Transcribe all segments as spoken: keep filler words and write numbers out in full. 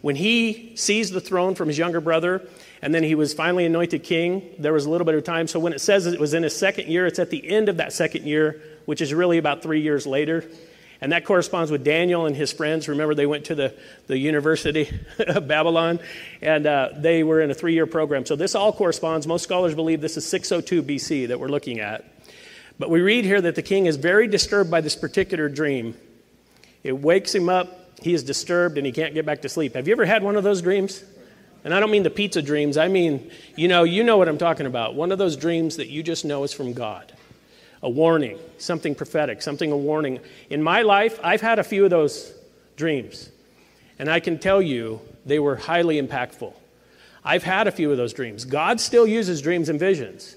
when he seized the throne from his younger brother, and then he was finally anointed king. There was a little bit of time. So when it says it was in his second year, it's at the end of that second year, which is really about three years later. And that corresponds with Daniel and his friends. Remember, they went to the, the University of Babylon, and uh, they were in a three-year program. So this all corresponds. Most scholars believe this is six oh two B C that we're looking at. But we read here that the king is very disturbed by this particular dream. It wakes him up. He is disturbed, and he can't get back to sleep. Have you ever had one of those dreams? And I don't mean the pizza dreams. I mean, you know, you know what I'm talking about. One of those dreams that you just know is from God. A warning, something prophetic, something a warning. In my life, I've had a few of those dreams. And I can tell you, they were highly impactful. I've had a few of those dreams. God still uses dreams and visions.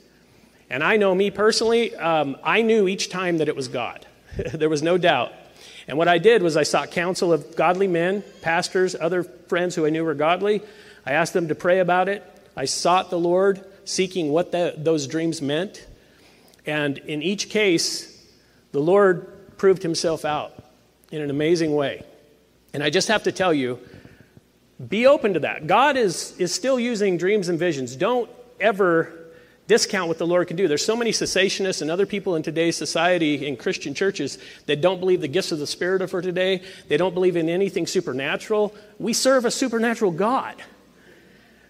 And I know me personally, um, I knew each time that it was God. There was no doubt. And what I did was I sought counsel of godly men, pastors, other friends who I knew were godly. I asked them to pray about it. I sought the Lord, seeking what the, those dreams meant. And in each case, the Lord proved himself out in an amazing way. And I just have to tell you, be open to that. God is, is still using dreams and visions. Don't ever discount what the Lord can do. There's so many cessationists and other people in today's society in Christian churches that don't believe the gifts of the Spirit are for today. They don't believe in anything supernatural. We serve a supernatural God.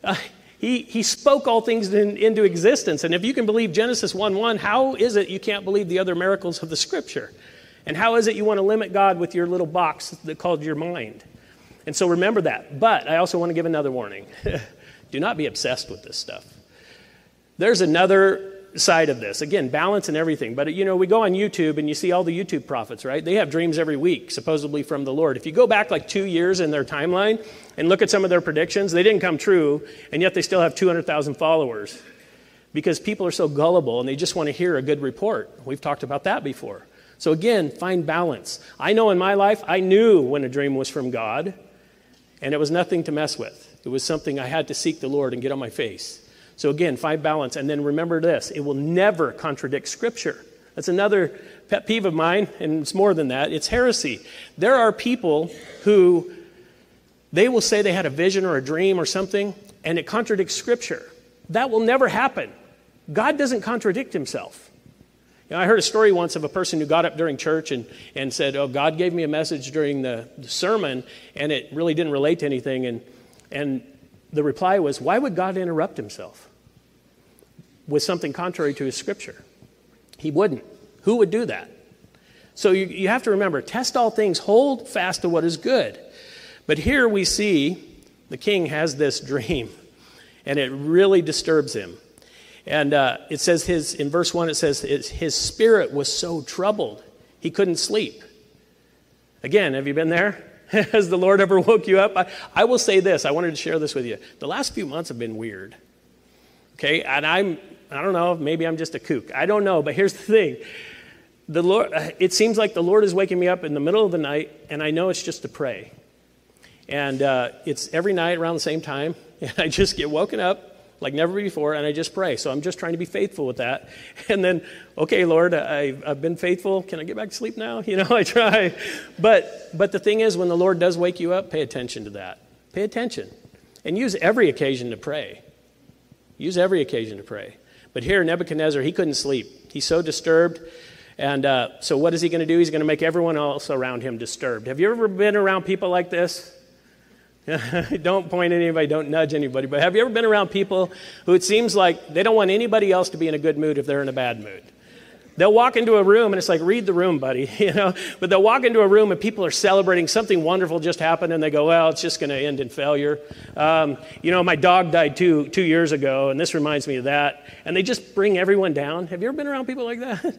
Uh, he, he spoke all things in, into existence. And if you can believe Genesis one one, how is it you can't believe the other miracles of the Scripture? And how is it you want to limit God with your little box that called your mind? And so remember that. But I also want to give another warning. Do not be obsessed with this stuff. There's another side of this. Again, balance and everything. But, you know, we go on YouTube and you see all the YouTube prophets, right? They have dreams every week, supposedly from the Lord. If you go back like two years in their timeline and look at some of their predictions, they didn't come true, and yet they still have two hundred thousand followers because people are so gullible and they just want to hear a good report. We've talked about that before. So, again, find balance. I know in my life I knew when a dream was from God, and it was nothing to mess with. It was something I had to seek the Lord and get on my face. So again, find balance. And then remember this, it will never contradict Scripture. That's another pet peeve of mine, and it's more than that. It's heresy. There are people who, they will say they had a vision or a dream or something, and it contradicts Scripture. That will never happen. God doesn't contradict himself. You know, I heard a story once of a person who got up during church and, and said, oh, God gave me a message during the, the sermon, and it really didn't relate to anything. And, and the reply was, why would God interrupt himself with something contrary to his Scripture? He wouldn't. Who would do that? So you, you have to remember, test all things, hold fast to what is good. But here we see the king has this dream, and it really disturbs him. And uh, it says his, in verse one, it says his, his spirit was so troubled, he couldn't sleep. Again, have you been there? Has the Lord ever woke you up? I, I will say this. I wanted to share this with you. The last few months have been weird. Okay, and I'm, I don't know, maybe I'm just a kook. I don't know, but here's the thing. The Lord, it seems like the Lord is waking me up in the middle of the night, and I know it's just to pray. And uh, it's every night around the same time, and I just get woken up like never before, and I just pray. So I'm just trying to be faithful with that. And then, okay, Lord, I've, I've been faithful. Can I get back to sleep now? You know, I try. But, but the thing is, when the Lord does wake you up, pay attention to that. Pay attention. And use every occasion to pray. Use every occasion to pray. But here, Nebuchadnezzar, he couldn't sleep. He's so disturbed. And uh, so what is he going to do? He's going to make everyone else around him disturbed. Have you ever been around people like this? Don't point at anybody. Don't nudge anybody. But have you ever been around people who it seems like they don't want anybody else to be in a good mood if they're in a bad mood? They'll walk into a room, and it's like, read the room, buddy. You know, but they'll walk into a room, and people are celebrating. Something wonderful just happened, and they go, well, it's just going to end in failure. Um, you know, my dog died two, two years ago, and this reminds me of that. And they just bring everyone down. Have you ever been around people like that?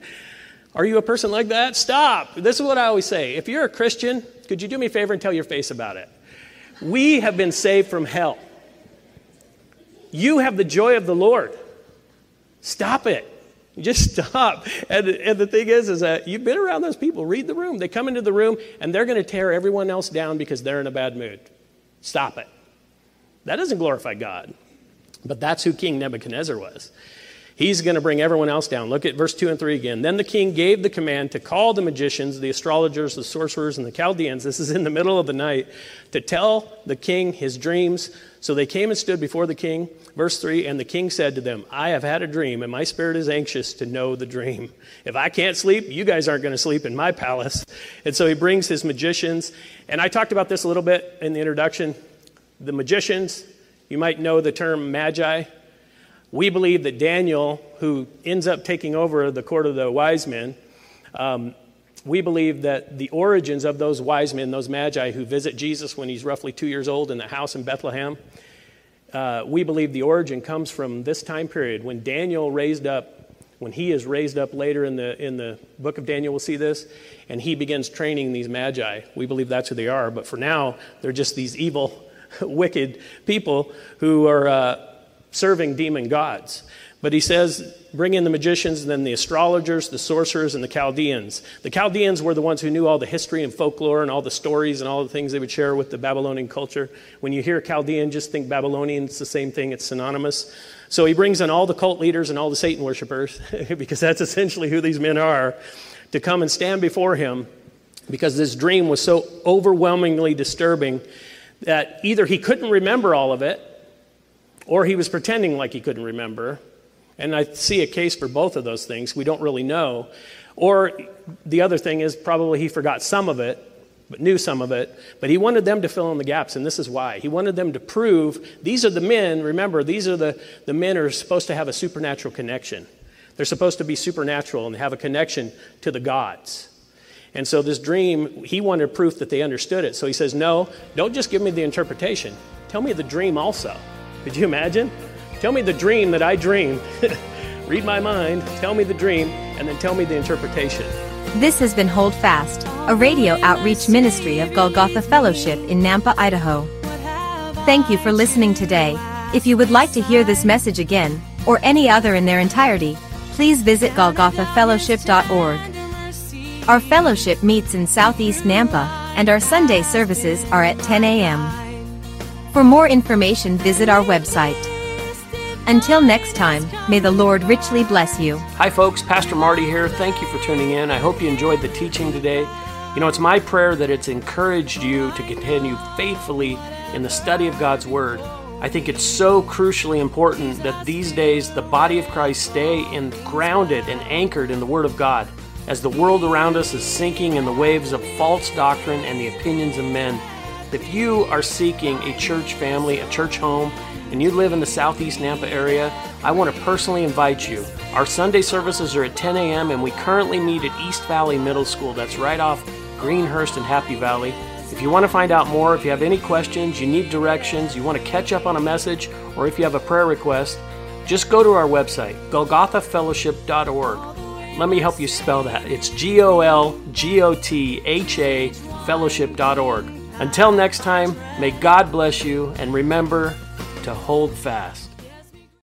Are you a person like that? Stop. This is what I always say. If you're a Christian, could you do me a favor and tell your face about it? We have been saved from hell. You have the joy of the Lord. Stop it. Just stop. And, and the thing is, is that you've been around those people. Read the room. They come into the room, and they're going to tear everyone else down because they're in a bad mood. Stop it. That doesn't glorify God. But that's who King Nebuchadnezzar was. He's going to bring everyone else down. Look at verse two and three again. Then the king gave the command to call the magicians, the astrologers, the sorcerers, and the Chaldeans. This is in the middle of the night. To tell the king his dreams. So they came and stood before the king. Verse three, and the king said to them, I have had a dream, and my spirit is anxious to know the dream. If I can't sleep, you guys aren't going to sleep in my palace. And so he brings his magicians. And I talked about this a little bit in the introduction. The magicians, you might know the term magi. We believe that Daniel, who ends up taking over the court of the wise men, um, we believe that the origins of those wise men, those magi who visit Jesus when he's roughly two years old in the house in Bethlehem, uh, we believe the origin comes from this time period when Daniel raised up, when he is raised up later in the in the book of Daniel, we'll see this, and he begins training these magi. We believe that's who they are, but for now, they're just these evil, wicked people who are... Uh, serving demon gods. But he says, bring in the magicians, and then the astrologers, the sorcerers, and the Chaldeans. The Chaldeans were the ones who knew all the history and folklore and all the stories and all the things they would share with the Babylonian culture. When you hear Chaldean, just think Babylonian. It's the same thing. It's synonymous. So he brings in all the cult leaders and all the Satan worshipers, because that's essentially who these men are, to come and stand before him, because this dream was so overwhelmingly disturbing that either he couldn't remember all of it, or he was pretending like he couldn't remember. And I see a case for both of those things. We don't really know. Or the other thing is probably he forgot some of it, but knew some of it. But he wanted them to fill in the gaps, and this is why. He wanted them to prove these are the men. Remember, these are the, the men who are supposed to have a supernatural connection. They're supposed to be supernatural and have a connection to the gods. And so this dream, he wanted proof that they understood it. So he says, no, don't just give me the interpretation. Tell me the dream also. Could you imagine? Tell me the dream that I dream. Read my mind, tell me the dream, and then tell me the interpretation. This has been Hold Fast, a radio outreach ministry of Golgotha Fellowship in Nampa, Idaho. Thank you for listening today. If you would like to hear this message again, or any other in their entirety, please visit golgotha fellowship dot org. Our fellowship meets in Southeast Nampa, and our Sunday services are at ten a m For more information, visit our website. Until next time, may the Lord richly bless you. Hi folks, Pastor Marty here. Thank you for tuning in. I hope you enjoyed the teaching today. You know, it's my prayer that it's encouraged you to continue faithfully in the study of God's Word. I think it's so crucially important that these days the body of Christ stay in, grounded and anchored in the Word of God, as the world around us is sinking in the waves of false doctrine and the opinions of men. If you are seeking a church family, a church home, and you live in the Southeast Nampa area, I want to personally invite you. Our Sunday services are at ten a m and we currently meet at East Valley Middle School. That's right off Greenhurst and Happy Valley. If you want to find out more, if you have any questions, you need directions, you want to catch up on a message, or if you have a prayer request, just go to our website, golgotha fellowship dot org. Let me help you spell that. It's G O L G O T H A fellowship dot org. Until next time, may God bless you, and remember to hold fast.